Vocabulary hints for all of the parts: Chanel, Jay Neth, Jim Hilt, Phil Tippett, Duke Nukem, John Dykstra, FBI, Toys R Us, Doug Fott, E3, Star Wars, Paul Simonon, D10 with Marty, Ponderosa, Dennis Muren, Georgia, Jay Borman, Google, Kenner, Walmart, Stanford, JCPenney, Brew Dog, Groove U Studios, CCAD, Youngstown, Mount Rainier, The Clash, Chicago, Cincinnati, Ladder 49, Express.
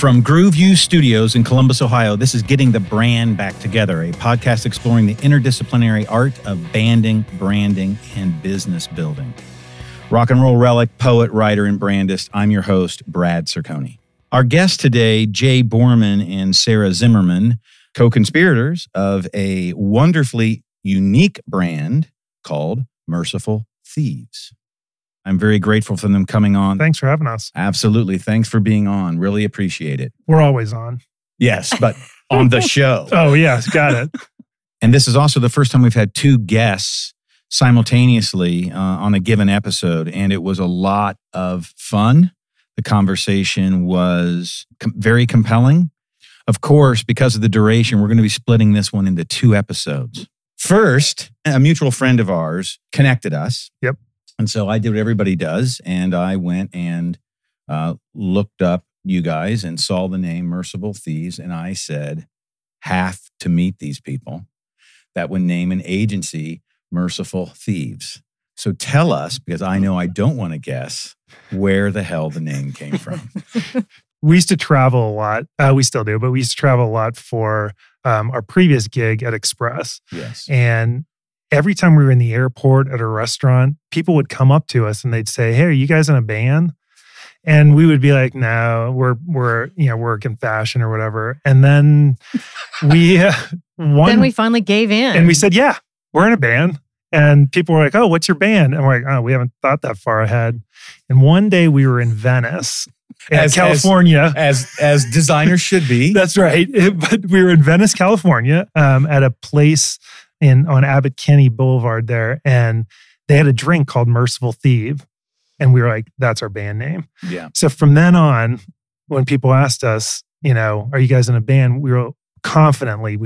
From Groove U Studios in Columbus, Ohio, this is Getting the Brand Back Together, a podcast exploring the interdisciplinary art of banding, branding, and business building. Rock and roll relic, poet, writer, and brandist, I'm your host, Brad Circoni. Our guests today, Jay Borman and Sarah Zimmerman, co-conspirators of a wonderfully unique brand called Merciful Thieves. I'm very grateful for them coming on. Thanks for having us. Absolutely. Thanks for being on. Really appreciate it. We're always on. Yes, but on the show. Oh, yes. Got it. And this is also the first time we've had two guests simultaneously on a given episode. And it was a lot of fun. The conversation was very compelling. Of course, because of the duration, we're going to be splitting this one into two episodes. First, a mutual friend of ours connected us. Yep. And so I did what everybody does, and I went and looked up you guys and saw the name Merciful Thieves, and I said, have to meet these people that would name an agency Merciful Thieves. So tell us, because I know I don't want to guess, where the hell the name came from. We used to travel a lot. We still do, but we used to travel a lot for our previous gig at Express. Yes. And every time we were in the airport at a restaurant, people would come up to us and they'd say, "Hey, are you guys in a band?" And we would be like, "No, we're work in fashion or whatever." And then we finally gave in and we said, "Yeah, we're in a band." And people were like, "Oh, what's your band?" And we're like, "Oh, we haven't thought that far ahead." And one day we were in Venice. As California. As designers should be. That's right. But we were in Venice, California, at a place on Abbott Kenny Boulevard there. And they had a drink called Merciful Thieve. And we were like, that's our band name. Yeah. So from then on, when people asked us, are you guys in a band? We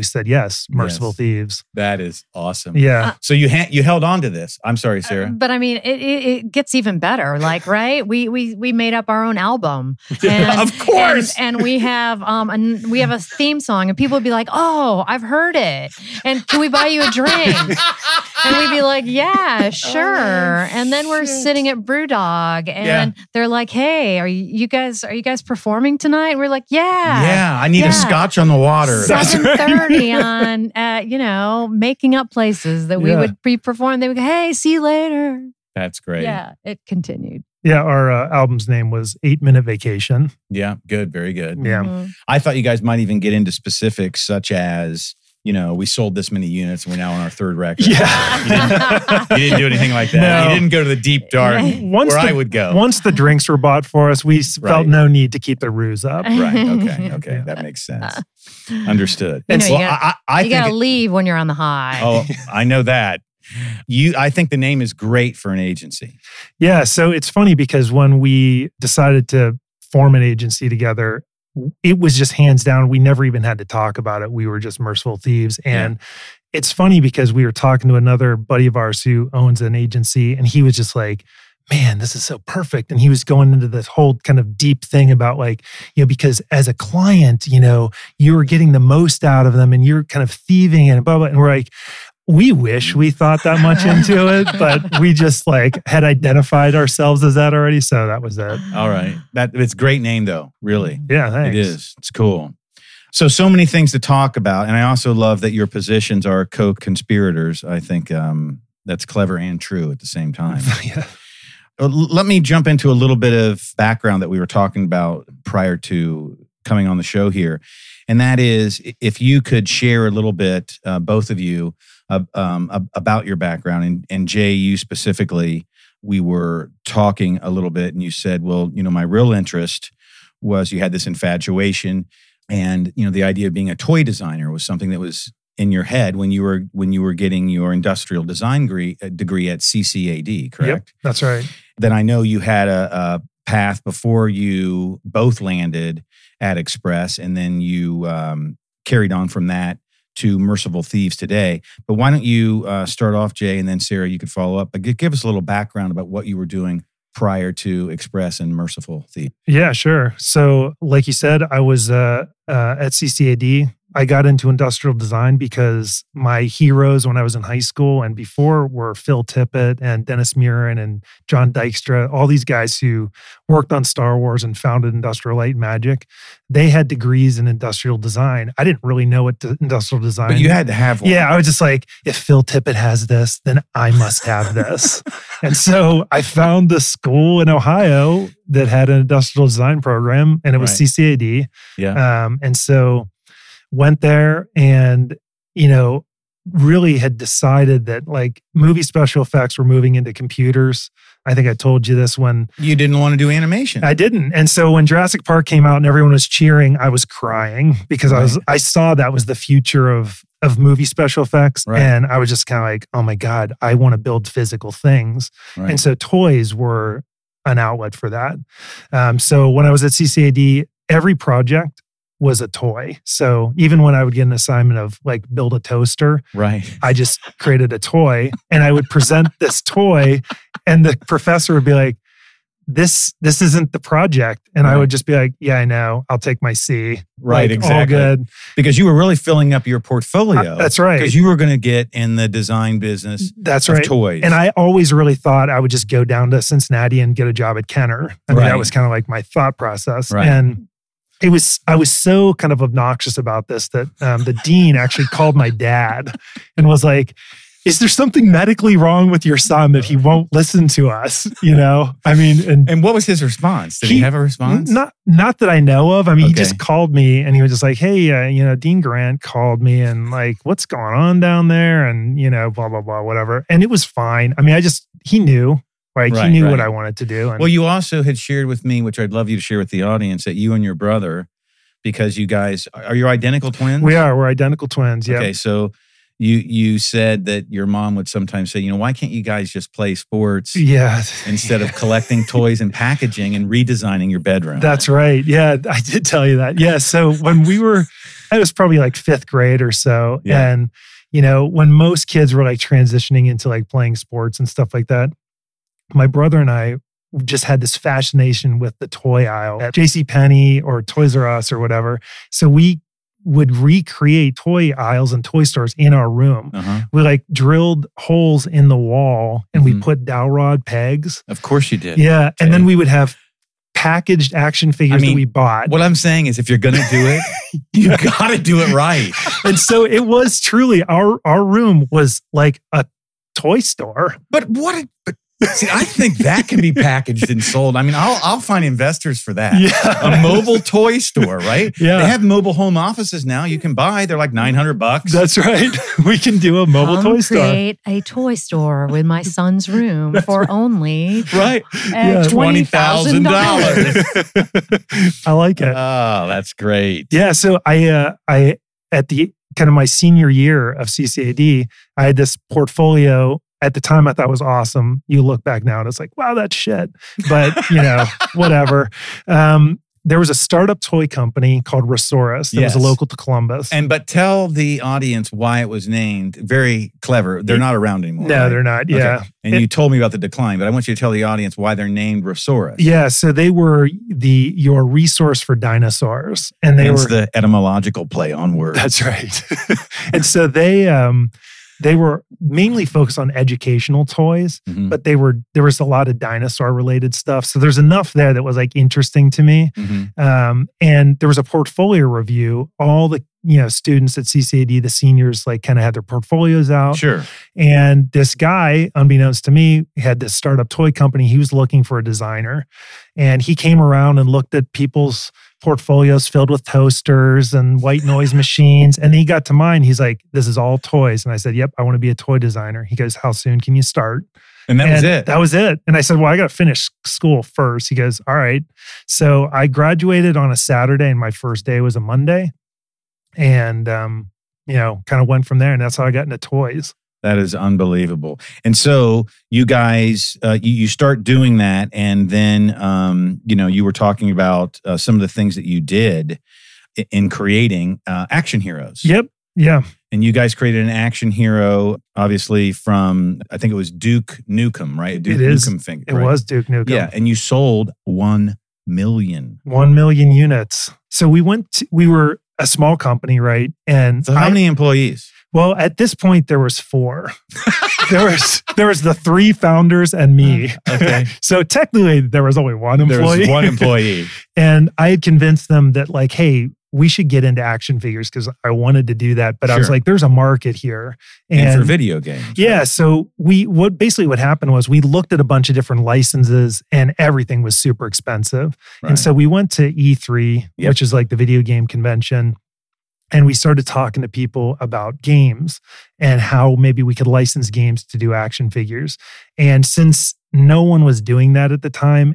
said, yes, Merciful Thieves. That is awesome. Yeah. So you held on to this. I'm sorry, Sarah. But I mean, it gets even better. Like, right? We made up our own album. And, of course. And we have a theme song, and people would be like, "Oh, I've heard it. And can we buy you a drink?" And we'd be like, "Yeah, sure." And then we're sitting at Brew Dog, and they're like, "Hey, are you guys performing tonight?" And we're like, "Yeah. Yeah, I need a scotch on the water." 7:30 on, making up places that we would pre-perform. They would go, "Hey, see you later." That's great. Yeah, it continued. Yeah, our album's name was 8 Minute Vacation. Yeah, good. Very good. Yeah. Mm-hmm. I thought you guys might even get into specifics such as, we sold this many units and we're now on our third record. Yeah. You didn't do anything like that. No. You didn't go to the deep dark I would go. Once the drinks were bought for us, we felt no need to keep the ruse up. Right. Okay. That makes sense. Understood. You got to leave when you're on the high. Oh, I know that. I think the name is great for an agency. Yeah. So it's funny because when we decided to form an agency together, it was just hands down. We never even had to talk about it. We were just Merciful Thieves. And it's funny because we were talking to another buddy of ours who owns an agency, and he was just like, "Man, this is so perfect." And he was going into this whole kind of deep thing about because as a client, you were getting the most out of them and you're kind of thieving and blah, blah. And we're like, we wish we thought that much into it, but we just had identified ourselves as that already. So that was it. All right. It's a great name though, really. Yeah, thanks. It is. It's cool. So many things to talk about. And I also love that your positions are co-conspirators. I think that's clever and true at the same time. Yeah. Let me jump into a little bit of background that we were talking about prior to coming on the show here. And that is, if you could share a little bit, both of you, about your background. And Jay, you specifically, we were talking a little bit and you said, well, my real interest was you had this infatuation and, the idea of being a toy designer was something that was in your head when you were getting your industrial design degree at CCAD, correct? Yep, that's right. Then I know you had a path before you both landed at Express, and then you carried on from that to Merciful Thieves today. But why don't you start off, Jay, and then Sarah, you could follow up. But give us a little background about what you were doing prior to Express and Merciful Thieves. Yeah, sure. So like you said, I was at CCAD I got into industrial design because my heroes when I was in high school and before were Phil Tippett and Dennis Muren and John Dykstra, all these guys who worked on Star Wars and founded Industrial Light and Magic. They had degrees in industrial design. I didn't really know what industrial design was. But you had to have one. Yeah, I was just like, if Phil Tippett has this, then I must have this. And so I found this school in Ohio that had an industrial design program, and it was CCAD. Yeah. And so went there and, you know, really had decided that like movie special effects were moving into computers. I think I told you this when... You didn't want to do animation. I didn't. And so when Jurassic Park came out and everyone was cheering, I was crying because I saw that was the future of movie special effects. Right. And I was just kind of like, oh my God, I want to build physical things. Right. And so toys were an outlet for that. So when I was at CCAD, every project was a toy. So even when I would get an assignment of like build a toaster, I just created a toy and I would present this toy and the professor would be like, this isn't the project. And I would just be like, yeah, I know. I'll take my C. Right, like, exactly. All good. Because you were really filling up your portfolio. That's right. Because you were going to get in the design business of toys. And I always really thought I would just go down to Cincinnati and get a job at Kenner. I mean, that was kind of like my thought process. Right. And it was, I was so kind of obnoxious about this that the dean actually called my dad and was like, is there something medically wrong with your son that he won't listen to us? You know, I mean, and what was his response? Did he have a response? Not that I know of. I mean, he just called me and he was just like, hey, you know, Dean Grant called me and like, what's going on down there? And, you know, blah, blah, blah, whatever. And it was fine. I mean, he knew. Like he knew what I wanted to do. And well, you also had shared with me, which I'd love you to share with the audience, that you and your brother, because you guys, are you identical twins? We are. We're identical twins, yeah. Okay, so you said that your mom would sometimes say, you know, why can't you guys just play sports instead of collecting toys and packaging and redesigning your bedroom? That's right. Yeah, I did tell you that. Yeah, so when we were, I was probably like fifth grade or so. Yeah. And, you know, when most kids were like transitioning into like playing sports and stuff like that, my brother and I just had this fascination with the toy aisle at JCPenney or Toys R Us or whatever. So we would recreate toy aisles and toy stores in our room. Uh-huh. We like drilled holes in the wall and we put dowel rod pegs. Of course you did. Yeah. Okay. And then we would have packaged action figures that we bought. What I'm saying is if you're going to do it, you got to do it right. And so it was truly, our room was like a toy store. See, I think that can be packaged and sold. I mean, I'll find investors for that. Yeah. A mobile toy store, right? Yeah. They have mobile home offices now you can buy. They're like $900. That's right. We can do a mobile toy store. Create a toy store with my son's room only $20,000. I like it. Oh, that's great. Yeah, so I at the kind of my senior year of CCAD, I had this portfolio. At the time, I thought it was awesome. You look back now and it's like, wow, that's shit. But, you know, whatever. There was a startup toy company called Resaurus that was local to Columbus. But tell the audience why it was named. Very clever. They're not around anymore. No, they're not. Yeah. Okay. And you told me about the decline, but I want you to tell the audience why they're named Resaurus. Yeah. So they were your resource for dinosaurs. And it's the etymological play on words. That's right. And so they were mainly focused on educational toys, but there was a lot of dinosaur-related stuff. So there's enough there that was like interesting to me. And there was a portfolio review. All the students at CCAD, the seniors, like kind of had their portfolios out. Sure. And this guy, unbeknownst to me, had this startup toy company. He was looking for a designer, and he came around and looked at people's portfolios filled with toasters and white noise machines. And then he got to mine. He's like, this is all toys. And I said, yep, I want to be a toy designer. He goes, how soon can you start? And was it. That was it. And I said, well, I got to finish school first. He goes, all right. So I graduated on a Saturday and my first day was a Monday. And, kind of went from there. And that's how I got into toys. That is unbelievable. And so you guys, you start doing that. And then, you were talking about some of the things that you did in creating action heroes. Yep. Yeah. And you guys created an action hero, obviously from, I think it was Duke Nukem, right? It was Duke Nukem. Yeah. And you sold 1 million. 1 million units. So we were a small company, right? And so how many employees? Well, at this point, there was 4. there was the 3 founders and me. Okay. So technically, there was only one employee. There was one employee. And I had convinced them that, like, hey, we should get into action figures because I wanted to do that. But sure. I was like, there's a market here. And for video games. Yeah. Right? So what happened was we looked at a bunch of different licenses and everything was super expensive. Right. And so we went to E3, yep. which is like the video game convention. And we started talking to people about games and how maybe we could license games to do action figures. And since no one was doing that at the time,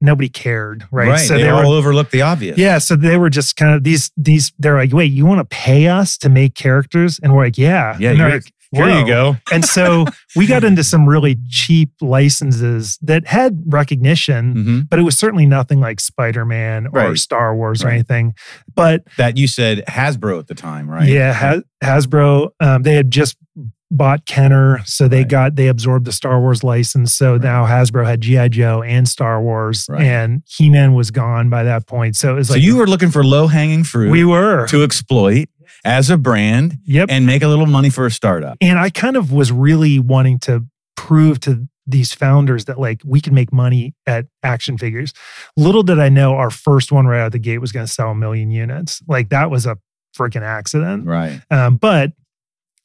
nobody cared, right? Right. So they all overlooked the obvious. Yeah. So they were just kind of these, they're like, wait, you want to pay us to make characters? And we're like, yeah. Yeah. And there you go. And so we got into some really cheap licenses that had recognition, mm-hmm. but it was certainly nothing like Spider-Man or right. Star Wars right. or anything. But that you said Hasbro at the time, right? Yeah. Hasbro, they had just bought Kenner. So they they absorbed the Star Wars license. So right. now Hasbro had G.I. Joe and Star Wars right. and He-Man was gone by that point. So it was like— So you were looking for low-hanging fruit. We were. To exploit as a brand yep. and make a little money for a startup. And I kind of was really wanting to prove to these founders that like we can make money at action figures. Little did I know our first one right out of the gate was going to sell 1 million units. Like that was a freaking accident. Right. But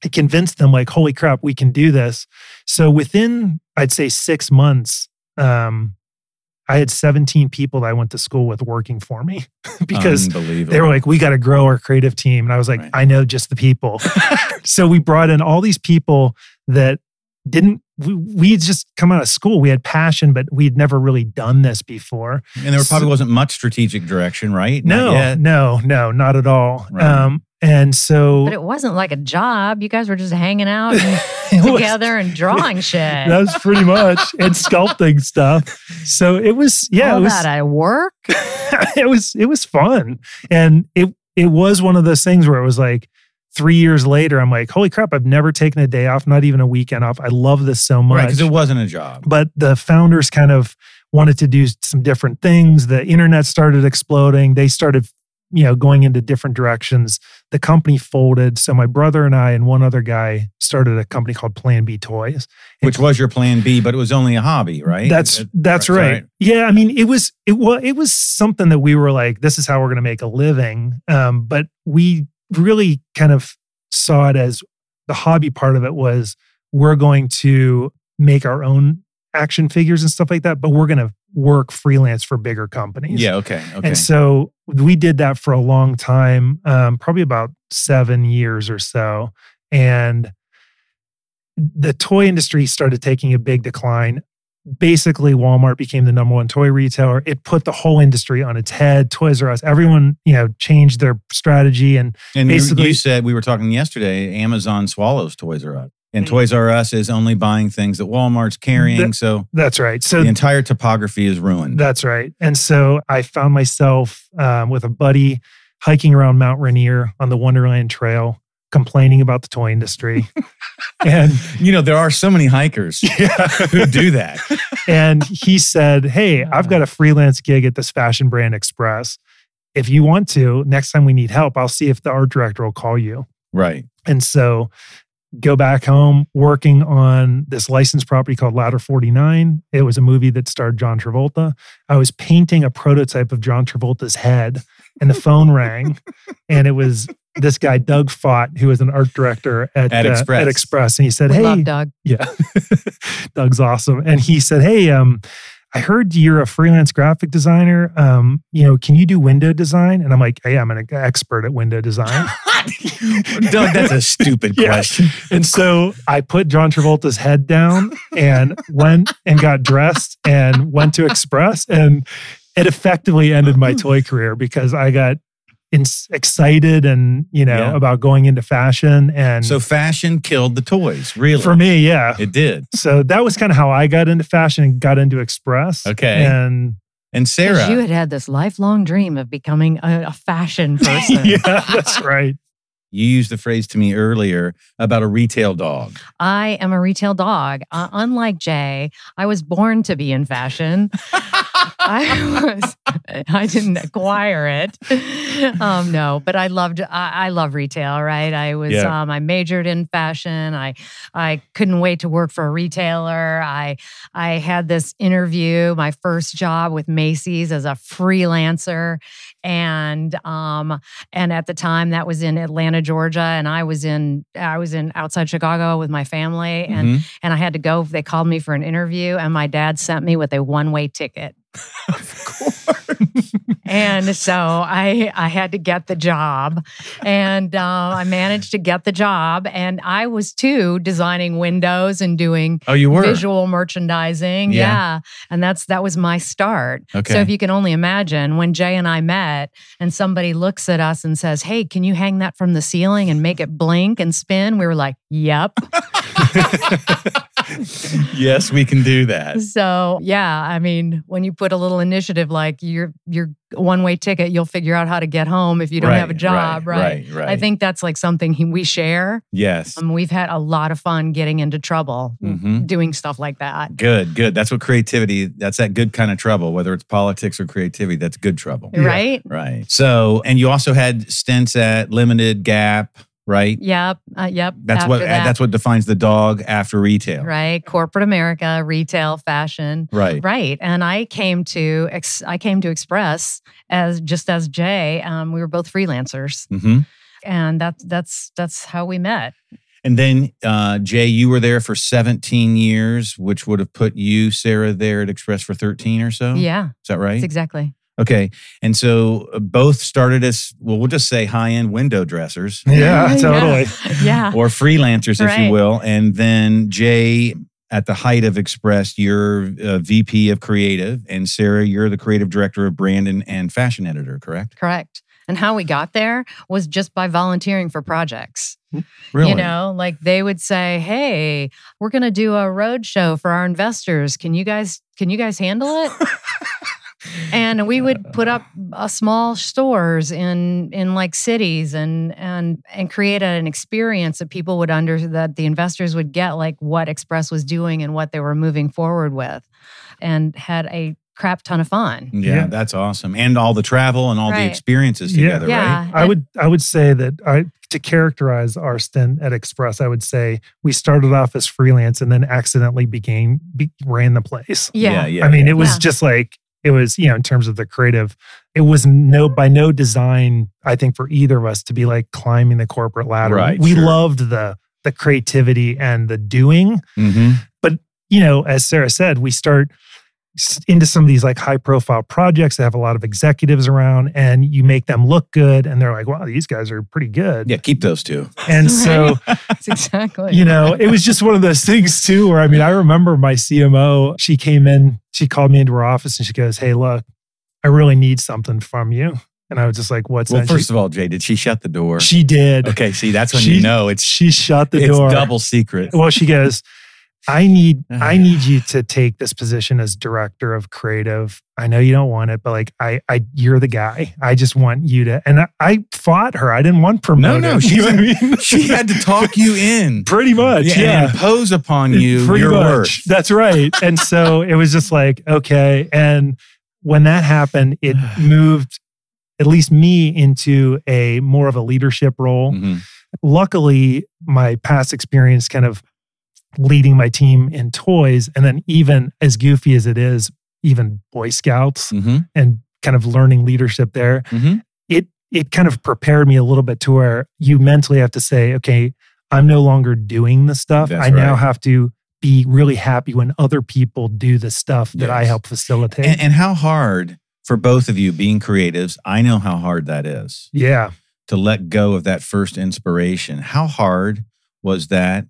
it convinced them like, holy crap, we can do this. So within, I'd say 6 months, I had 17 people that I went to school with working for me because they were like, we got to grow our creative team. And I was like, right. I know just the people. So we brought in all these people that we had just come out of school. We had passion, but we'd never really done this before. And there probably wasn't much strategic direction, right? No, not at all. Right. And so... But it wasn't like a job. You guys were just hanging out together and drawing shit. That was pretty much. And sculpting stuff. So it was... Yeah, all it was... All that I work? It was fun. And it was one of those things where it was like, 3 years later, I'm like, holy crap, I've never taken a day off, not even a weekend off. I love this so much. Right, because it wasn't a job. But the founders kind of wanted to do some different things. The internet started exploding. They started... going into different directions. The company folded. So my brother and I and one other guy started a company called Plan B Toys. Which was your Plan B, but it was only a hobby, right? That's right. Yeah, I mean, it was something that we were like, this is how we're going to make a living. But we really kind of saw it as the hobby part of it was we're going to make our own action figures and stuff like that, but we're going to work freelance for bigger companies. Yeah, okay. And so we did that for a long time, probably about 7 years or so. And the toy industry started taking a big decline. Basically, Walmart became the number one toy retailer. It put the whole industry on its head. Toys R Us, everyone, changed their strategy. And basically, you said, we were talking yesterday, Amazon swallows Toys R Us. And Toys R Us is only buying things that Walmart's carrying. That's right. So the entire topography is ruined. That's right. And so I found myself with a buddy hiking around Mount Rainier on the Wonderland Trail, complaining about the toy industry. And there are so many hikers who do that. And he said, hey, I've got a freelance gig at this fashion brand Express. If you want to, next time we need help, I'll see if the art director will call you. Right. And so... go back home working on this licensed property called Ladder 49. It was a movie that starred John Travolta. I was painting a prototype of John Travolta's head and the phone rang. And it was this guy, Doug Fott, who was an art director at Express. And he said, hey. Love Doug. Yeah. Doug's awesome. And he said, hey, I heard you're a freelance graphic designer. Can you do window design? And I'm like, hey, I'm an expert at window design. Doug, that's a stupid question. And so I put John Travolta's head down and went and got dressed and went to Express. And it effectively ended my toy career because I got excited and, about going into fashion. And so fashion killed the toys, really. For me, yeah. It did. So that was kind of how I got into fashion and got into Express. Okay. And Sarah. You had this lifelong dream of becoming a fashion person. Yeah, that's right. You used the phrase to me earlier about a retail dog. I am a retail dog. Unlike Jay, I was born to be in fashion. I didn't acquire it. No, but I love retail, right? I majored in fashion. I couldn't wait to work for a retailer. I had this interview, my first job with Macy's as a freelancer. And at the time that was in Atlanta, Georgia, and I was in outside Chicago with my family, and I had to go. They called me for an interview, and my dad sent me with a one-way ticket. Of course. And so I had to get the job, and I managed to get the job, and I was too designing windows and doing visual merchandising. Yeah. And that was my start. Okay. So if you can only imagine when Jay and I met and somebody looks at us and says, "Hey, can you hang that from the ceiling and make it blink and spin?" We were like, "Yep." Yes, we can do that. So, yeah, I mean, when you put a little initiative like your one-way ticket, you'll figure out how to get home if you don't have a job, right? I think that's like something we share. Yes. We've had a lot of fun getting into trouble doing stuff like that. Good. That's what creativity, that's that good kind of trouble, whether it's politics or creativity, that's good trouble. Yeah. Right. So, and you also had stints at Limited, Gap. Right? Yep. That's what defines the dog after retail. Right. Corporate America, retail, fashion. Right. And I came to Express as Jay. We were both freelancers, and that's how we met. And then Jay, you were there for 17 years, which would have put you, Sarah, there at Express for 13 or so. Yeah, is that right? That's exactly. Okay. And so both started as, well, we'll just say high-end window dressers. Yeah, totally. Yeah. Or freelancers, if you will. And then Jay, at the height of Express, you're VP of creative. And Sarah, you're the creative director of brand and fashion editor, correct? Correct. And how we got there was just by volunteering for projects. Really? You know, like they would say, "Hey, we're going to do a road show for our investors. Can you guys handle it?" And we would put up small stores in like cities and create an experience that people would that the investors would get like what Express was doing and what they were moving forward with, and had a crap ton of fun. Yeah, that's awesome. And all the travel and all the experiences together, right? I would say that to characterize our stint at Express, I would say we started off as freelance and then accidentally ran the place. Yeah. I mean, it was just like, it was, in terms of the creative, it was by no design, I think, for either of us to be like climbing the corporate ladder. Right, we loved the creativity and the doing. Mm-hmm. But, as Sarah said, we start into some of these like high profile projects that have a lot of executives around, and you make them look good. And they're like, "Wow, these guys are pretty good. Yeah, keep those two." And so, that's exactly. It was just one of those things too, where, I mean, I remember my CMO, she came in, she called me into her office and she goes, "Hey, look, I really need something from you." And I was just like, "What's that?" Well, first of all, Jay, did she shut the door? She did. Okay, see, that's when she shut the door. It's double secret. Well, she goes, I need you to take this position as director of creative. I know you don't want it, but like you're the guy. I just want you to." And I fought her. I didn't want promoted. No, she, I mean, she had to talk you in, pretty much. Yeah, and impose upon you pretty your work. That's right. And so it was just like, okay. And when that happened, it moved at least me into a more of a leadership role. Mm-hmm. Luckily, my past experience kind of leading my team in toys, and then even as goofy as it is, even Boy Scouts and kind of learning leadership there, it kind of prepared me a little bit to where you mentally have to say, "Okay, I'm no longer doing the stuff. I now have to be really happy when other people do the stuff that I help facilitate." And how hard for both of you being creatives, I know how hard that is. Yeah. To let go of that first inspiration. How hard was that?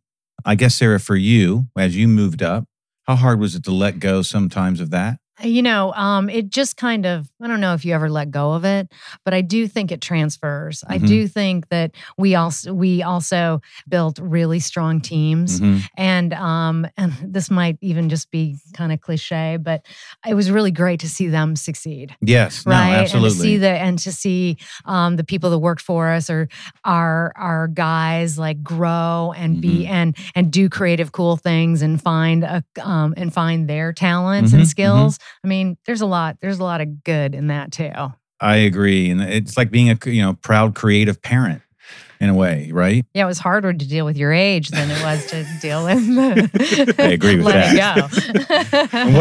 I guess, Sarah, for you, as you moved up, how hard was it to let go sometimes of that? It just kind of, I don't know if you ever let go of it, but I do think it transfers. Mm-hmm. I do think that we also built really strong teams. Mm-hmm. And this might even just be kind of cliche, but it was really great to see them succeed. Yes, right? No, absolutely. And to see the people that worked for us or our guys like grow and be and do creative, cool things and find their talents and skills. I mean, there's a lot of good in that too. I agree. And it's like being a, you know, proud creative parent in a way, right? Yeah, it was harder to deal with your age than it was to deal with the I agree with letting that. Go. And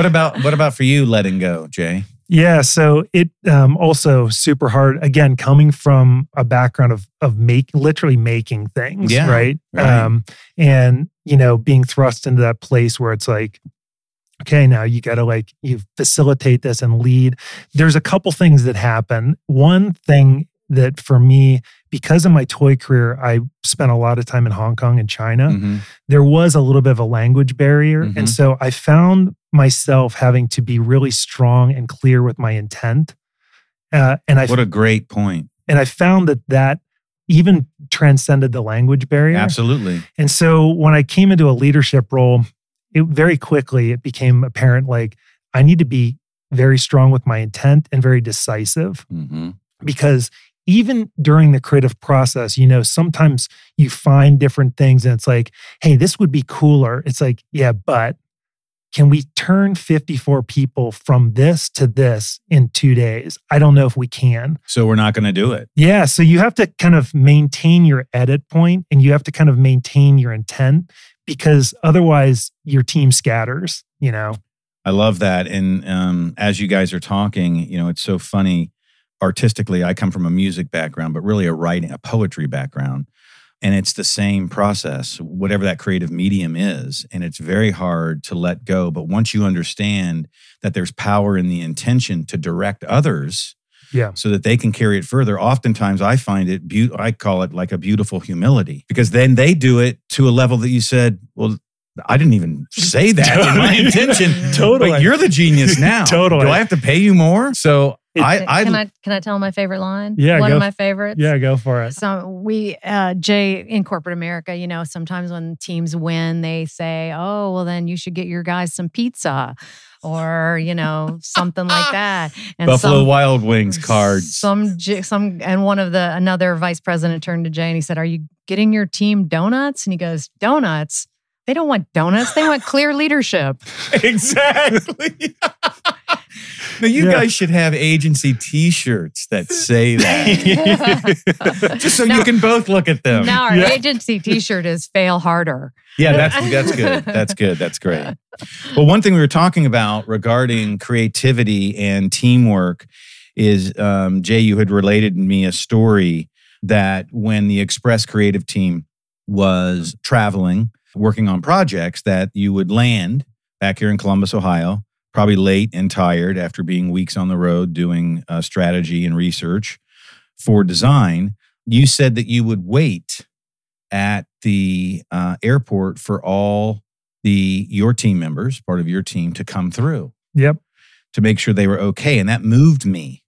what about for you letting go, Jay? Yeah, so it also super hard. Again, coming from a background of literally making things, yeah, right? And you know, being thrust into that place where it's like, okay, now you got to you facilitate this and lead. There's a couple things that happen. One thing that for me, because of my toy career, I spent a lot of time in Hong Kong and China. Mm-hmm. There was a little bit of a language barrier. Mm-hmm. And so I found myself having to be really strong and clear with my intent. What a great point. And I found that even transcended the language barrier. Absolutely. And so when I came into a leadership role, it very quickly became apparent, I need to be very strong with my intent and very decisive. Mm-hmm. Because even during the creative process, you know, sometimes you find different things and it's like, hey, this would be cooler. It's like, yeah, but can we turn 54 people from this to this in 2 days? I don't know if we can. So we're not going to do it. Yeah. So you have to kind of maintain your edit point and you have to kind of maintain your intent because otherwise your team scatters, you know. I love that. And as you guys are talking, you know, it's so funny. Artistically, I come from a music background, but really a poetry background. And it's the same process, whatever that creative medium is. And it's very hard to let go. But once you understand that there's power in the intention to direct others, yeah, so that they can carry it further, oftentimes I find it, I call it like a beautiful humility. Because then they do it to a level that you said, well, I didn't even say that in my intention. Totally. But you're the genius now. Totally. Do I have to pay you more? So Can I tell my favorite line? Yeah, one of my favorites. Yeah, go for it. So we, Jay, in corporate America, you know, sometimes when teams win, they say, "Oh, well, then you should get your guys some pizza," or you know, something like that. And Buffalo Wild Wings cards. And another vice president turned to Jay and he said, "Are you getting your team donuts?" And he goes, "Donuts? They don't want donuts. They want clear leadership." Exactly. Now, you guys should have agency T-shirts that say that. Just so you can both look at them. Now our agency T-shirt is fail harder. Yeah, that's good. That's good. That's great. Well, one thing we were talking about regarding creativity and teamwork is, Jay, you had related me a story that when the Express creative team was traveling, working on projects, that you would land back here in Columbus, Ohio, probably late and tired after being weeks on the road doing strategy and research for design. You said that you would wait at the airport for all your team members, part of your team, to come through. Yep. To make sure they were okay. And that moved me.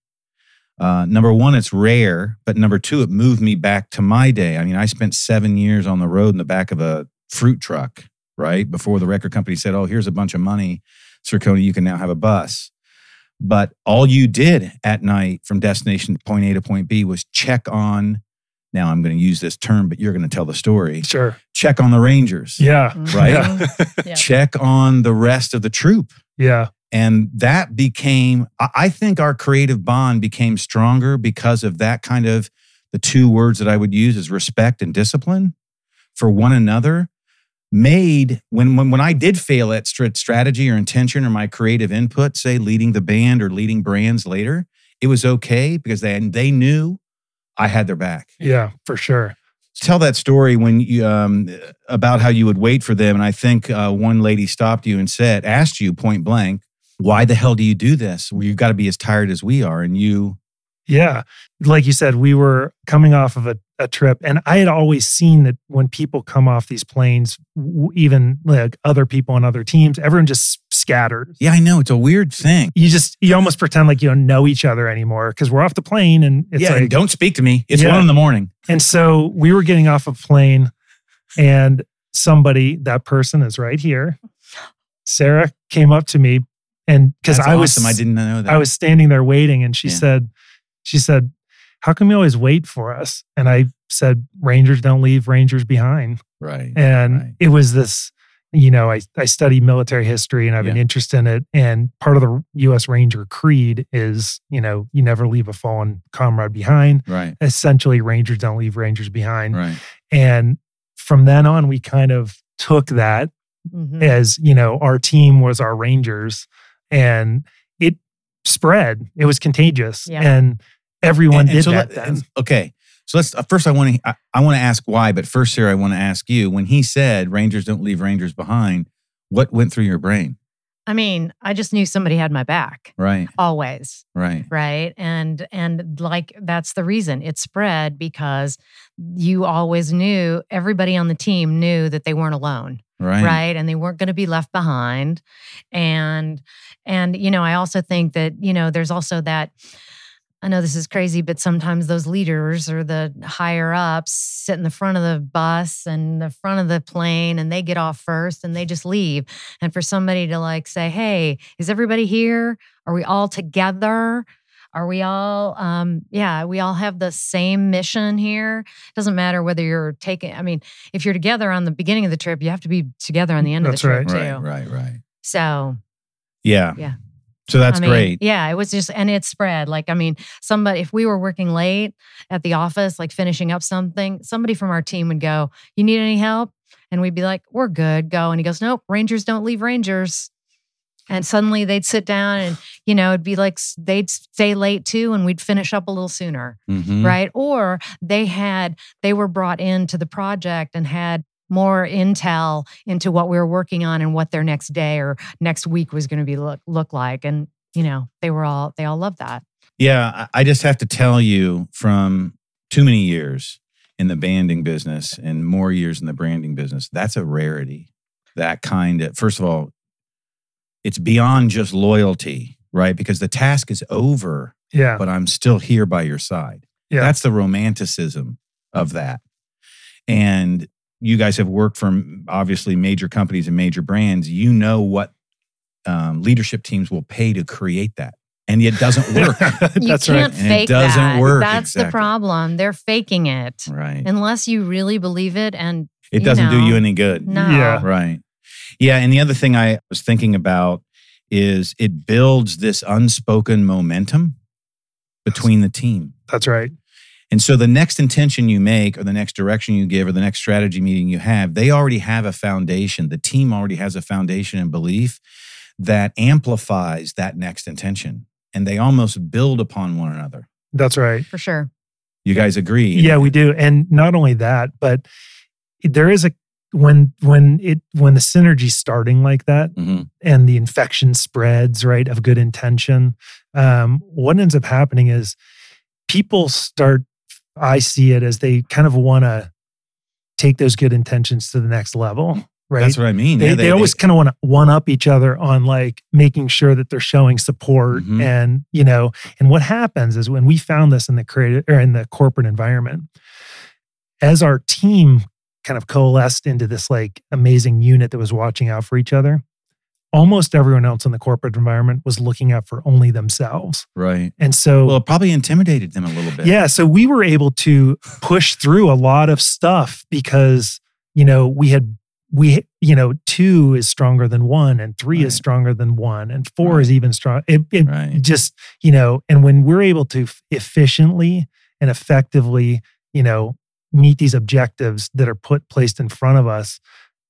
Number one, it's rare. But number two, it moved me back to my day. I mean, I spent 7 years on the road in the back of a fruit truck, right? Before the record company said, "Oh, here's a bunch of money, Circoni, you can now have a bus." But all you did at night from destination point A to point B was check on, now I'm going to use this term, but you're going to tell the story. Sure. Check on the Rangers. Yeah. Right? Yeah. Check on the rest of the troop. Yeah. And that became, I think our creative bond became stronger because of that kind of, the two words that I would use is respect and discipline for one another. Made when I did fail at strategy or intention or my creative input, say leading the band or leading brands later, it was okay because they knew I had their back. Yeah, for sure. Tell that story when you about how you would wait for them, and I think one lady stopped you and asked you point blank, "Why the hell do you do this? Well, you've got to be as tired as we are," and you. Yeah, like you said, we were coming off of a trip. And I had always seen that when people come off these planes, even like other people on other teams, everyone just scattered. Yeah, I know. It's a weird thing. You almost pretend like you don't know each other anymore because we're off the plane and it's and don't speak to me. It's 1 a.m. And so we were getting off a plane and that person is right here. Sarah came up to me and because I didn't know that. I was standing there waiting and she said, "How come you always wait for us?" And I said, "Rangers don't leave Rangers behind." Right. And it was this, you know, I study military history and I have an interest in it. And part of the U.S. Ranger Creed is, you know, you never leave a fallen comrade behind. Right. Essentially, Rangers don't leave Rangers behind. Right. And from then on, we kind of took that as, you know, our team was our Rangers, and it spread. It was contagious. Yeah. And everyone did so that then. Okay. So let's first. I want to ask why, but first, Sarah, I want to ask you. When he said Rangers don't leave Rangers behind, what went through your brain? I mean, I just knew somebody had my back, right? Always, right? Right, and like that's the reason it spread, because you always knew everybody on the team knew that they weren't alone, right? And they weren't going to be left behind, and you know, I also think that, you know, there's also that. I know this is crazy, but sometimes those leaders or the higher ups sit in the front of the bus and the front of the plane, and they get off first and they just leave. And for somebody to like say, hey, is everybody here? Are we all together? Are we all, we all have the same mission here. It doesn't matter whether you're taking, I mean, if you're together on the beginning of the trip, you have to be together on the end of the trip too. Right. So. Yeah. So that's great. Yeah, it was just, and it spread. Like, I mean, somebody, if we were working late at the office, like finishing up something, somebody from our team would go, you need any help? And we'd be like, we're good, go. And he goes, nope, Rangers don't leave Rangers. And suddenly they'd sit down and, you know, it'd be like they'd stay late too, and we'd finish up a little sooner, right? Or they were brought into the project and had more intel into what we were working on and what their next day or next week was going to be look like. And, you know, they all loved that. Yeah. I just have to tell you, from too many years in the banding business and more years in the branding business, that's a rarity. That kind of, first of all, it's beyond just loyalty, right? Because the task is over, but I'm still here by your side. Yeah. That's the romanticism of that. And you guys have worked for, obviously, major companies and major brands. You know what leadership teams will pay to create that. And it doesn't work. You can't fake that. It doesn't work. That's exactly the problem. They're faking it. Right. Unless you really believe it, and it doesn't do you any good. No. Yeah. Right. Yeah. And the other thing I was thinking about is it builds this unspoken momentum between the team. That's right. And so the next intention you make, or the next direction you give, or the next strategy meeting you have, they already have a foundation. The team already has a foundation and belief that amplifies that next intention. And they almost build upon one another. That's right. For sure. You guys agree? Yeah, we do. And not only that, but there is a, when the synergy's starting like that, and the infection spreads, right, of good intention, what ends up happening is people start, I see it as they kind of want to take those good intentions to the next level, right? That's what I mean. They always kind of want to one-up each other on like making sure that they're showing support. And, you know, and what happens is, when we found this in the creative or in the corporate environment, as our team kind of coalesced into this like amazing unit that was watching out for each other, almost everyone else in the corporate environment was looking out for only themselves. Right. And so... well, it probably intimidated them a little bit. Yeah. So we were able to push through a lot of stuff because, you know, we had 2 is stronger than 1, and 3 is stronger than 1, and 4 is even stronger. It just, you know, and when we're able to efficiently and effectively, you know, meet these objectives that are placed in front of us,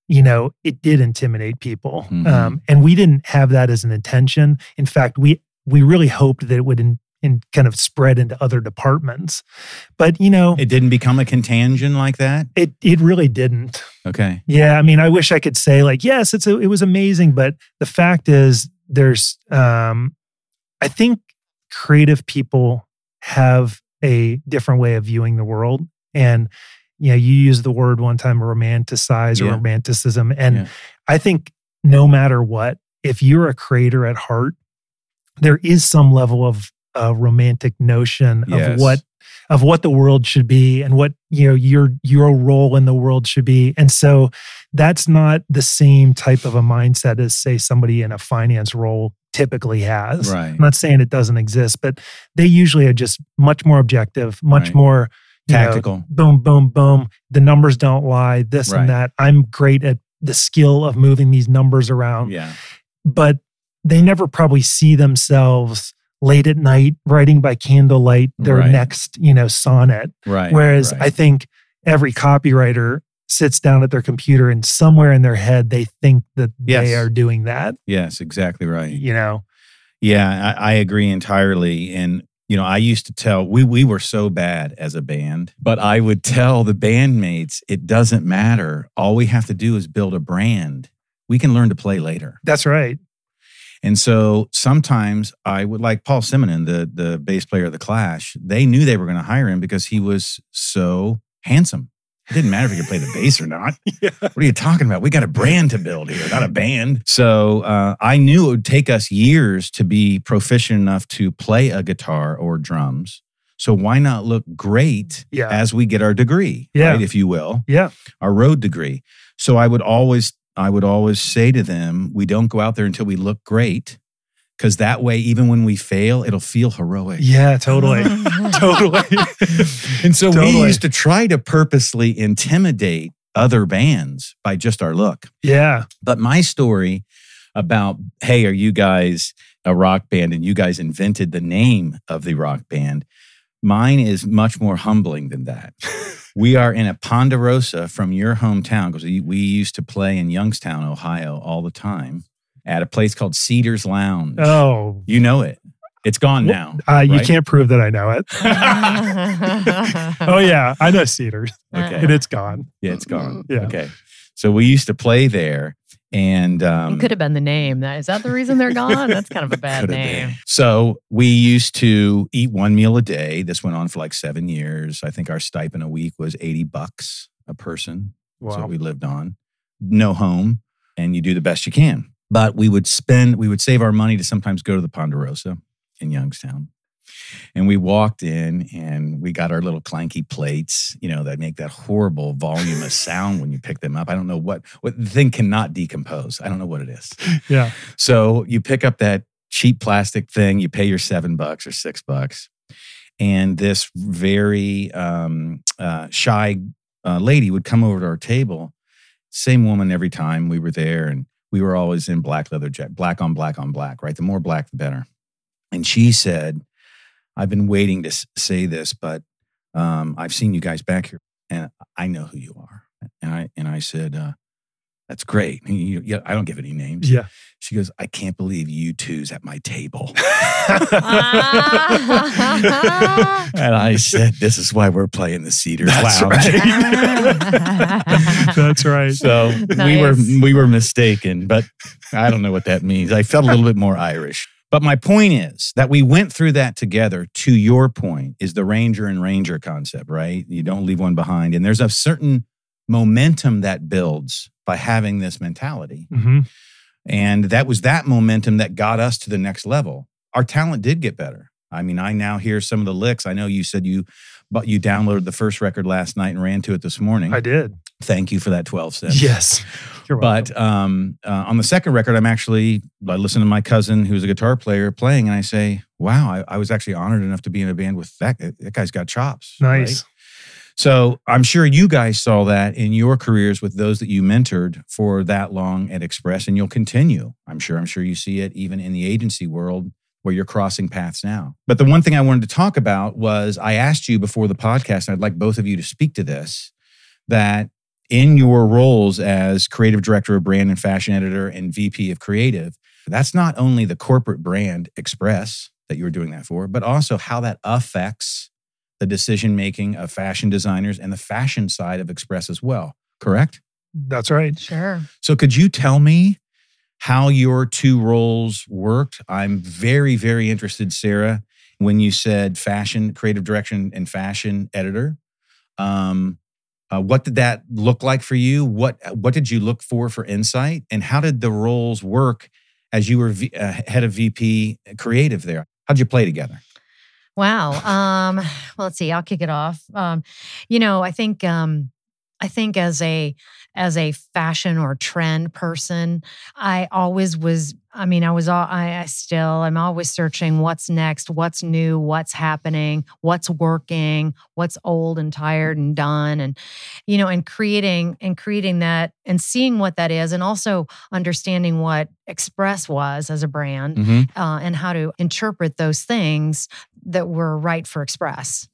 you know, it did intimidate people. And we didn't have that as an intention. In fact, we really hoped that it would kind of spread into other departments. But, you know... it didn't become a contagion like that? It really didn't. Okay. Yeah, I mean, I wish I could say like, yes, it was amazing. But the fact is, there's... I think creative people have a different way of viewing the world. And... yeah, you used the word one time, romanticize or romanticism. And I think no matter what, if you're a creator at heart, there is some level of romantic notion of what the world should be, and what, you know, your role in the world should be. And so that's not the same type of a mindset as, say, somebody in a finance role typically has. Right. I'm not saying it doesn't exist, but they usually are just much more objective, much more... tactical. You know, boom, boom, boom. The numbers don't lie, this and that. I'm great at the skill of moving these numbers around. Yeah. But they never probably see themselves late at night writing by candlelight their next, sonnet. Right. Whereas I think every copywriter sits down at their computer and somewhere in their head they think that they are doing that. Yes, exactly right. Yeah, I agree entirely. And I used to tell, we were so bad as a band, but I would tell the bandmates, it doesn't matter. All we have to do is build a brand. We can learn to play later. That's right. And so sometimes I would, like Paul Simonon, the bass player of The Clash, they knew they were going to hire him because he was so handsome. It didn't matter if he could play the bass or not. Yeah. What are you talking about? We got a brand to build here, not a band. So I knew it would take us years to be proficient enough to play a guitar or drums. So why not look great as we get our degree, right, if you will? Yeah. Our road degree. So I would always say to them, we don't go out there until we look great. Because that way, even when we fail, it'll feel heroic. Yeah, totally. And so we used to try to purposely intimidate other bands by just our look. Yeah. But my story about, hey, are you guys a rock band? And you guys invented the name of the rock band. Mine is much more humbling than that. We are in a Ponderosa from your hometown, because we used to play in Youngstown, Ohio all the time, at a place called Cedars Lounge. Oh. You know it. It's gone now. Right? You can't prove that I know it. Oh, yeah. I know Cedars. Okay. And it's gone. Yeah, it's gone. Yeah. Okay. So we used to play there. And it could have been the name. Is that the reason they're gone? That's kind of a bad name. Been. So we used to eat one meal a day. This went on for like 7 years. I think our stipend a week was $80 a person. Wow. So we lived on. No home. And you do the best you can. But we would save our money to sometimes go to the Ponderosa in Youngstown. And we walked in and we got our little clanky plates, that make that horrible volume of sound when you pick them up. I don't know what the thing cannot decompose. I don't know what it is. Yeah. So you pick up that cheap plastic thing, you pay your $7 or $6. And this very shy lady would come over to our table. Same woman every time we were there. And we were always in black leather jacket, black on black on black, right? The more black, the better. And she said, I've been waiting to say this, but I've seen you guys back here, and I know who you are. And I said, that's great. I don't give any names. Yeah. She goes, I can't believe you two's at my table. And I said, this is why we're playing the Cedars Lounge. Right. That's right. So we were mistaken, but I don't know what that means. I felt a little bit more Irish. But my point is that we went through that together. To your point is the Ranger and Ranger concept, right? You don't leave one behind. And there's a certain momentum that builds by having this mentality. Mm-hmm. And that was that momentum that got us to the next level. Our talent did get better. I mean, I now hear some of the licks. I know you said you downloaded the first record last night and ran to it this morning. I did. Thank you for that 12 cents. Yes. You're welcome. But on the second record, I listen to my cousin who's a guitar player playing, and I say, wow, I was actually honored enough to be in a band with that. That guy's got chops. Nice. Right? So I'm sure you guys saw that in your careers with those that you mentored for that long at Express, and you'll continue. I'm sure you see it even in the agency world where you're crossing paths now. But the one thing I wanted to talk about was I asked you before the podcast, and I'd like both of you to speak to this, that in your roles as creative director of brand and fashion editor and VP of creative, that's not only the corporate brand Express that you were doing that for, but also how that affects the decision-making of fashion designers and the fashion side of Express as well, correct? That's right. Sure. So could you tell me how your two roles worked? I'm very, very interested, Sarah, when you said fashion, creative direction, and fashion editor. What did that look like for you? What did you look for insight? And how did the roles work as you were head of VP creative there? How'd you play together? Wow. Well, let's see. I'll kick it off. I think as a as a fashion or trend person. I always was, I mean, I was all, I still, I'm always searching what's next, what's new, what's happening, what's working, what's old and tired and done. And, you know, and creating that and seeing what that is, and also understanding what Express was as a brand, and how to interpret those things that were right for Express.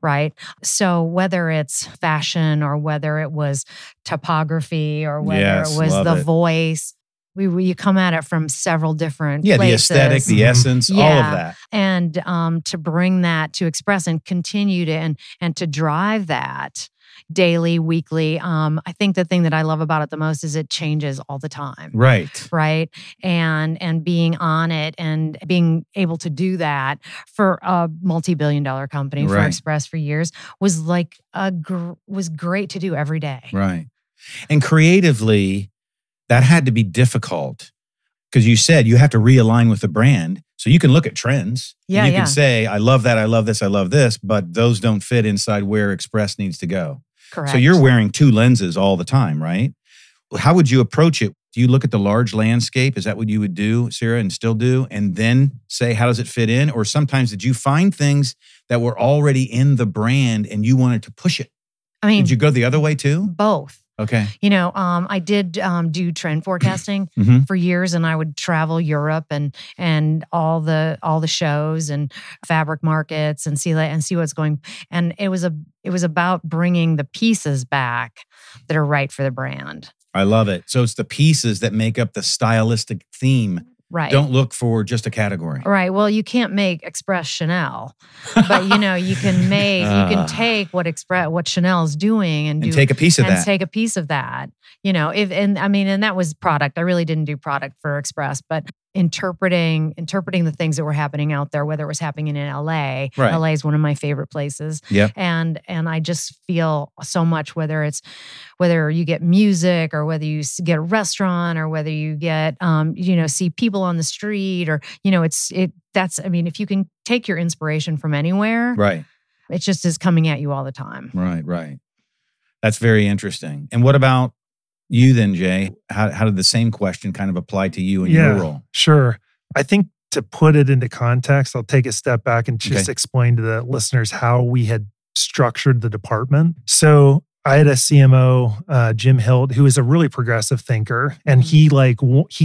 Right? So whether it's fashion or whether it was typography or whether it was the voice, you come at it from several different places. The aesthetic, the essence, all of that. And to bring that to Express and continue to, and to drive that daily, weekly. I think the thing that I love about it the most is it changes all the time. Right. Right. And being on it and being able to do that for a multi-billion-dollar company, for Express for years, was like was great to do every day. Right. And creatively, that had to be difficult because you said you have to realign with the brand. So you can look at trends. Yeah, and you can say, I love that, I love this, I love this, but those don't fit inside where Express needs to go. Correct. So you're wearing two lenses all the time, right? How would you approach it? Do you look at the large landscape? Is that what you would do, Sarah, and still do? And then say, how does it fit in? Or sometimes did you find things that were already in the brand and you wanted to push it? I mean, did you go the other way too? Both. Okay. You know, I did do trend forecasting for years, and I would travel Europe and all the shows and fabric markets and see what's going. And it was about bringing the pieces back that are right for the brand. I love it. So it's the pieces that make up the stylistic theme. Right. Don't look for just a category. Right. Well, you can't make Express Chanel, but you know, you can make, you can take what Chanel's doing and take a piece of that. And take a piece of that. You know, and that was product. I really didn't do product for Express, but interpreting the things that were happening out there, whether it was happening in LA. Right. LA is one of my favorite places. Yep. And I just feel so much, whether you get music or whether you get a restaurant or whether you get, see people on the street or, if you can take your inspiration from anywhere, right, it just is coming at you all the time. Right, right. That's very interesting. And what about you then, Jay? How did the same question kind of apply to you in your role? Sure. I think to put it into context, I'll take a step back and just explain to the listeners how we had structured the department. So I had a CMO, Jim Hilt, who is a really progressive thinker. And he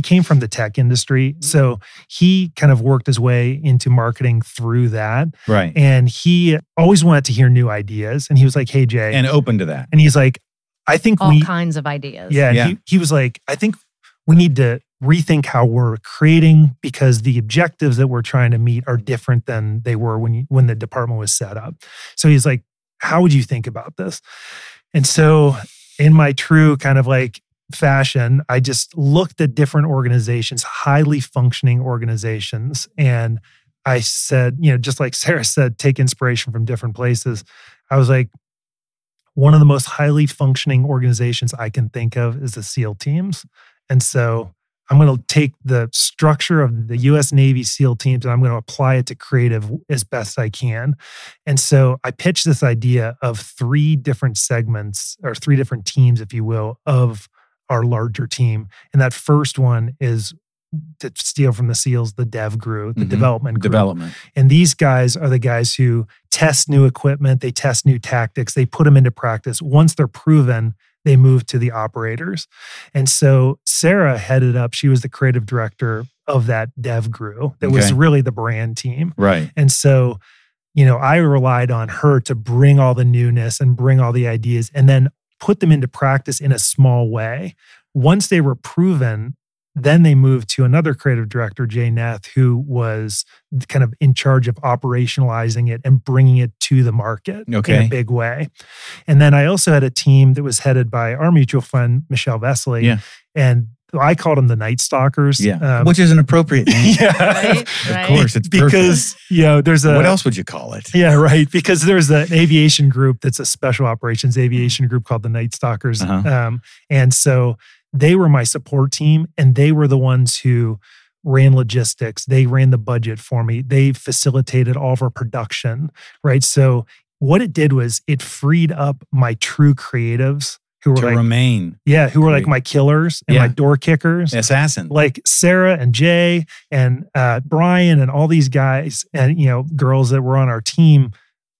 came from the tech industry. So he kind of worked his way into marketing through that. Right. And he always wanted to hear new ideas. And he was like, hey, Jay. And open to that. And he's like, I think all kinds of ideas. Yeah. Yeah. He was like, I think we need to rethink how we're creating because the objectives that we're trying to meet are different than they were when the department was set up. So he's like, how would you think about this? And so in my true kind of like fashion, I just looked at different organizations, highly functioning organizations. And I said, just like Sarah said, take inspiration from different places. I was like, one of the most highly functioning organizations I can think of is the SEAL teams. And so I'm going to take the structure of the U.S. Navy SEAL teams and I'm going to apply it to creative as best I can. And so I pitched this idea of three different segments or three different teams, if you will, of our larger team. And that first one is, to steal from the SEALs, the dev group, the development group. And these guys are the guys who test new equipment, they test new tactics, they put them into practice. Once they're proven, they move to the operators. And so Sarah headed up, she was the creative director of that dev group that was really the brand team. Right. And so, I relied on her to bring all the newness and bring all the ideas and then put them into practice in a small way. Once they were proven, then they moved to another creative director, Jay Neth, who was kind of in charge of operationalizing it and bringing it to the market in a big way. And then I also had a team that was headed by our mutual friend, Michelle Vesely. Yeah. And I called them the Night Stalkers. Yeah. Which is an appropriate name. Right. Of course. It's perfect. Because, there's a... What else would you call it? Yeah, right. Because there's an aviation group that's a special operations aviation group called the Night Stalkers. And so... they were my support team and they were the ones who ran logistics. They ran the budget for me. They facilitated all of our production, right? So what it did was it freed up my true creatives who were remain. Yeah, who were like my killers and my door kickers. Assassins. Like Sarah and Jay and Brian and all these guys and, you know, girls that were on our team,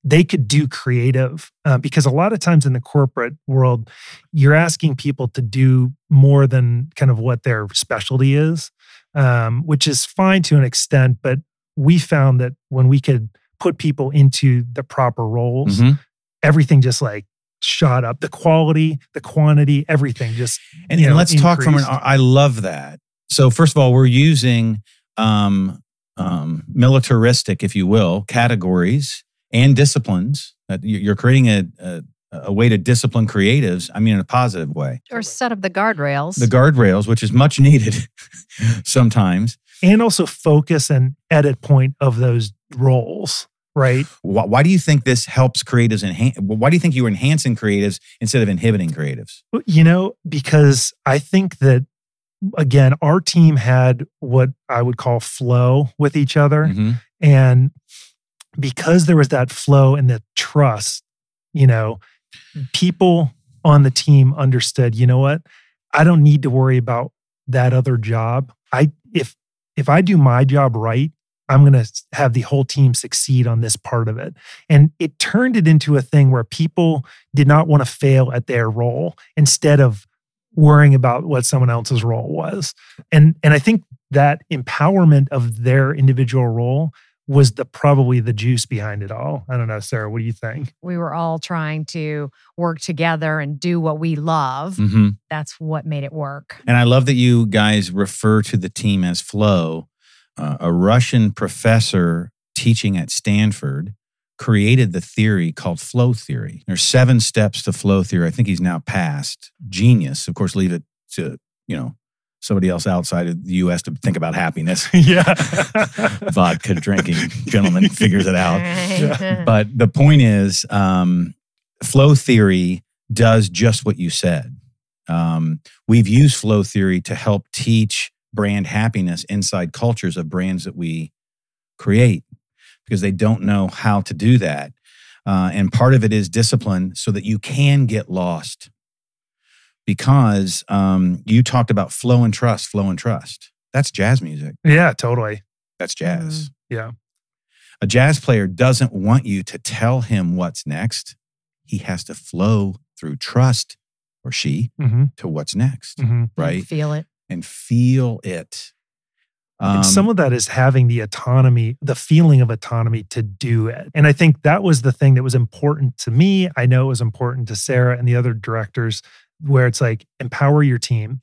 they could do creative. Because a lot of times in the corporate world, you're asking people to do more than kind of what their specialty is, which is fine to an extent. But we found that when we could put people into the proper roles, everything just like shot up. The quality, the quantity, everything just and let's increased. Talk from an... I love that. So first of all, we're using militaristic, if you will, categories and disciplines. You're creating a way to discipline creatives, I mean, in a positive way. Or set up the guardrails. The guardrails, which is much needed sometimes. And also focus and edit point of those roles, right? Why do you think this helps creatives? Why do you think you were enhancing creatives instead of inhibiting creatives? You know, because I think that, again, our team had what I would call flow with each other. And because there was that flow and the trust, you know, people on the team understood, you know what? I don't need to worry about that other job. If I do my job right, I'm going to have the whole team succeed on this part of it. And it turned it into a thing where people did not want to fail at their role instead of worrying about what someone else's role was. And I think that empowerment of their individual role was probably the juice behind it all. I don't know, Sarah, what do you think? We were all trying to work together and do what we love. That's what made it work. And I love that you guys refer to the team as Flow. A Russian professor teaching at Stanford created the theory called Flow Theory. There's 7 steps to Flow Theory. I think he's now passed. Genius. Of course, leave it to, you know, somebody else outside of the U.S. to think about happiness. Yeah. Vodka drinking gentleman figures it out. Yeah. But the point is, flow theory does just what you said. We've used flow theory to help teach brand happiness inside cultures of brands that we create because they don't know how to do that. And part of it is discipline so that you can get lost. Because you talked about flow and trust. That's jazz music. Yeah, totally. That's jazz. Yeah. A jazz player doesn't want you to tell him what's next. He has to flow through trust, or she, to what's next. Right? And feel it. And some of that is having the autonomy, the feeling of autonomy to do it. And I think that was the thing that was important to me. I know it was important to Sarah and the other directors, where it's like, empower your team,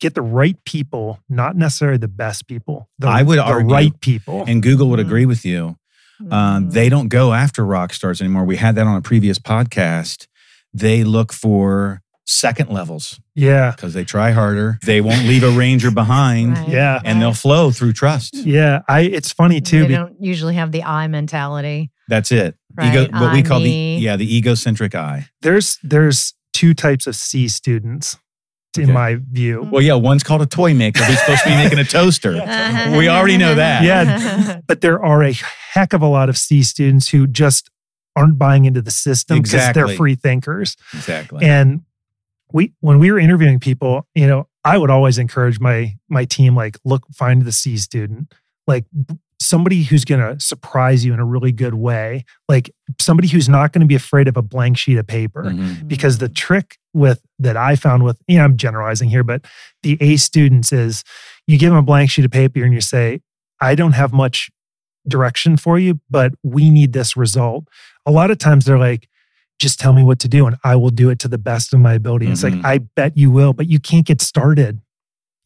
get the right people, not necessarily the best people. I would argue, right people. And Google would agree with you. They don't go after rock stars anymore. We had that on a previous podcast. They look for second levels. Yeah. Because they try harder. They won't leave a ranger behind. Right. Yeah. And they'll flow through trust. Yeah. It's funny too. They don't usually have the I mentality. That's it. Right? Ego, what we call the egocentric I. There's 2 types of C students, in my view. Well, yeah, one's called a toy maker. He's supposed to be making a toaster. We already know that. Yeah, but there are a heck of a lot of C students who just aren't buying into the system because they're free thinkers. Exactly. And when we were interviewing people, you know, I would always encourage my team, like, look, find the C student, like somebody who's going to surprise you in a really good way, like somebody who's not going to be afraid of a blank sheet of paper. Because the trick that I found with, you know, I'm generalizing here, but the A students is you give them a blank sheet of paper and you say, I don't have much direction for you, but we need this result. A lot of times they're like, just tell me what to do and I will do it to the best of my ability. It's like, I bet you will, but you can't get started.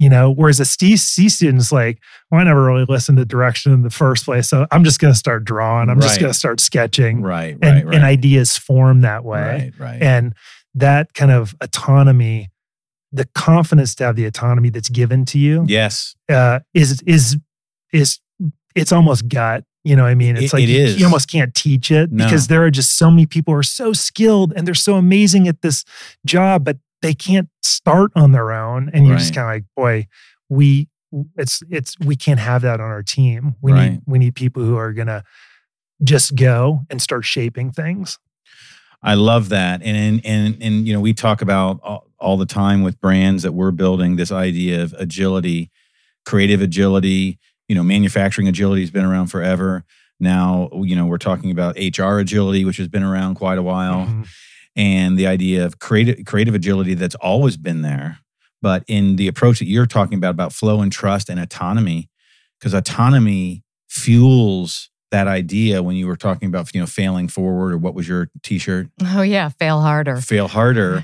You know, whereas a C student's like, well, I never really listened to direction in the first place, so I'm just going to start drawing. I'm just going to start sketching. Right. And ideas form that way. Right. And that kind of autonomy, the confidence to have the autonomy that's given to you. Yes. Is it's almost gut. You know what I mean? It's like you almost can't teach it because there are just so many people who are so skilled and they're so amazing at this job, but they can't start on their own. And you're just kind of like, boy, we can't have that on our team. We need people who are going to just go and start shaping things. I love that. And you know, we talk about all the time with brands that we're building this idea of agility, creative agility. You know, manufacturing agility has been around forever. Now, you know, we're talking about HR agility, which has been around quite a while. Mm-hmm. And the idea of creative agility that's always been there. But in the approach that you're talking about flow and trust and autonomy, because autonomy fuels that idea when you were talking about, you know, failing forward, or what was your t-shirt? Oh yeah, fail harder. Fail harder.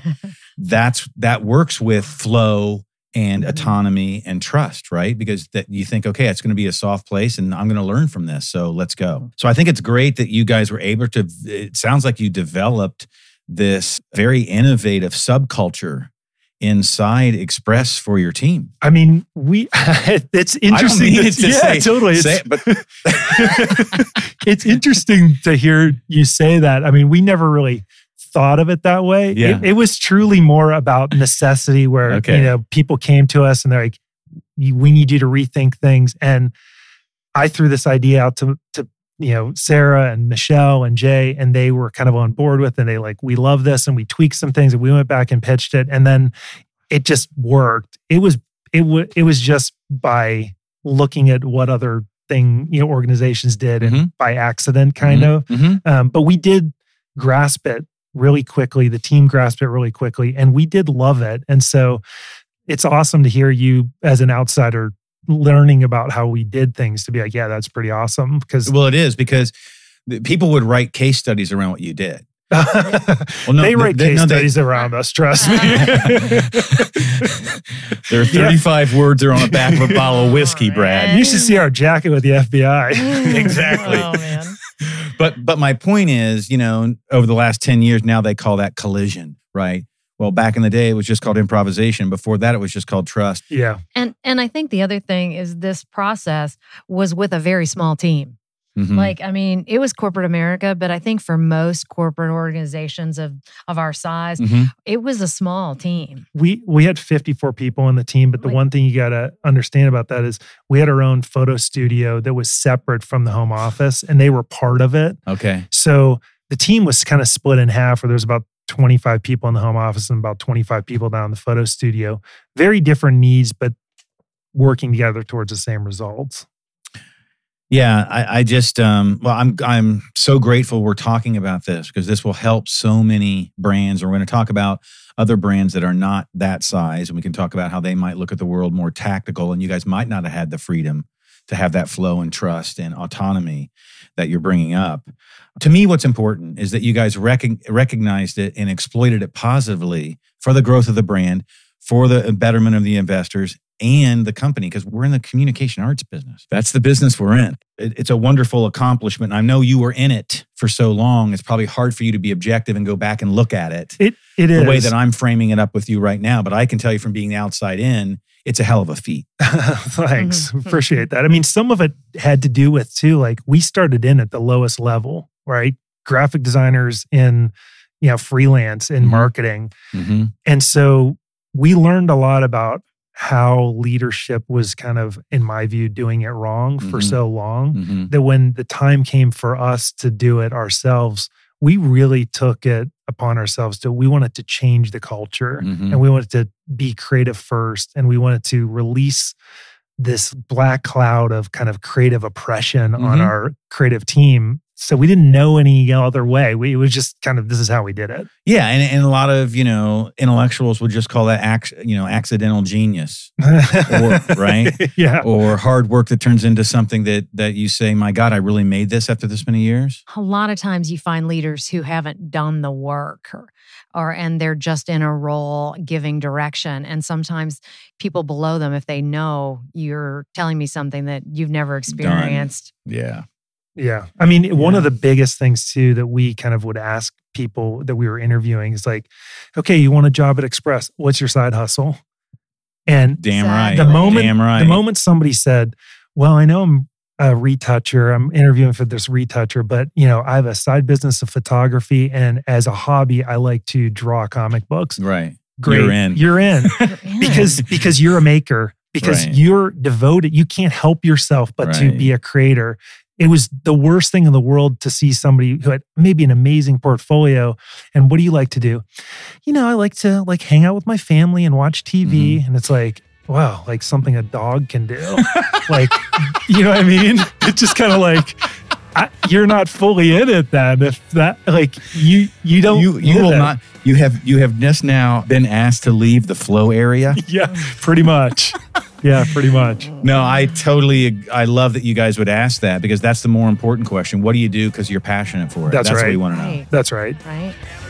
That works with flow and autonomy and trust, right? Because that you think, okay, it's going to be a soft place and I'm going to learn from this. So let's go. So I think it's great that you guys were able to, it sounds like you developed this very innovative subculture inside Express for your team. I mean, it's interesting. It's interesting to hear you say that. I mean, we never really thought of it that way. Yeah. It was truly more about necessity, where you know, people came to us and they're like, we need you to rethink things. And I threw this idea out to you know, Sarah and Michelle and Jay, and they were kind of on board with it. And they like, we love this, and we tweaked some things, and we went back and pitched it, and then it just worked. It was just by looking at what other thing, you know, organizations did, mm-hmm. and by accident kind mm-hmm. of. Mm-hmm. But we did grasp it really quickly. The team grasped it really quickly, and we did love it. And so it's awesome to hear you as an outsider learning about how we did things, to be like, yeah, that's pretty awesome. Because it is, because people would write case studies around what you did. They write case studies around us, trust me. There are 35 words that are on the back of a bottle of whiskey, Brad. You should see our jacket with the FBI. Exactly. Oh, man. But my point is, you know, over the last 10 years, now they call that collision, right? Well, back in the day, it was just called improvisation. Before that, it was just called trust. Yeah. And I think the other thing is this process was with a very small team. Mm-hmm. Like, I mean, it was corporate America, but I think for most corporate organizations of our size, mm-hmm. it was a small team. We had 54 people on the team, but the one thing you got to understand about that is we had our own photo studio that was separate from the home office, and they were part of it. Okay. So the team was kind of split in half, where there's about 25 people in the home office and about 25 people down in the photo studio. Very different needs, but working together towards the same results. Yeah, I just, well, I'm so grateful we're talking about this, because this will help so many brands. Or we're going to talk about other brands that are not that size, and we can talk about how they might look at the world more tactical, and you guys might not have had the freedom to have that flow and trust and autonomy that you're bringing up. To me, what's important is that you guys recognized it and exploited it positively for the growth of the brand, for the betterment of the investors and the company, because we're in the communication arts business. That's the business we're in. It's a wonderful accomplishment. I know you were in it for so long, it's probably hard for you to be objective and go back and look at it. It is. The way that I'm framing it up with you right now, but I can tell you from being outside in, it's a hell of a feat. Thanks. Appreciate that. I mean, some of it had to do with too, like we started in at the lowest level, right? Graphic designers in, you know, freelance in mm-hmm. marketing. Mm-hmm. And so we learned a lot about how leadership was kind of, in my view, doing it wrong for mm-hmm. so long mm-hmm. that when the time came for us to do it ourselves, we really took it upon ourselves to, we wanted to change the culture mm-hmm. and we wanted to be creative first, and we wanted to release this black cloud of kind of creative oppression mm-hmm. on our creative team. So we didn't know any other way. It was just kind of, this is how we did it. Yeah. And a lot of, you know, intellectuals would just call that, accidental genius, or, right? Yeah. Or hard work that turns into something that you say, my God, I really made this after this many years. A lot of times you find leaders who haven't done the work and they're just in a role giving direction. And sometimes people below them, if they know you're telling me something that you've never experienced. Done. Yeah. Yeah. I mean, one of the biggest things too that we kind of would ask people that we were interviewing is like, okay, you want a job at Express. What's your side hustle? And damn right. The moment somebody said, well, I know I'm a retoucher, I'm interviewing for this retoucher, but you know, I have a side business of photography, and as a hobby, I like to draw comic books. Right. Great. You're in. Because you're a maker, because you're devoted. You can't help yourself but to be a creator. It was the worst thing in the world to see somebody who had maybe an amazing portfolio. And what do you like to do? You know, I like to like hang out with my family and watch TV. Mm-hmm. And it's like, wow, like something a dog can do. Like, you know what I mean? It's just kind of like, you're not fully in it then. If that, like you don't, you will not, you have just now been asked to leave the flow area. Yeah, pretty much. Yeah, pretty much. No, I love that you guys would ask that because that's the more important question. What do you do because you're passionate for it? That's right. What we want to know. That's right. Right.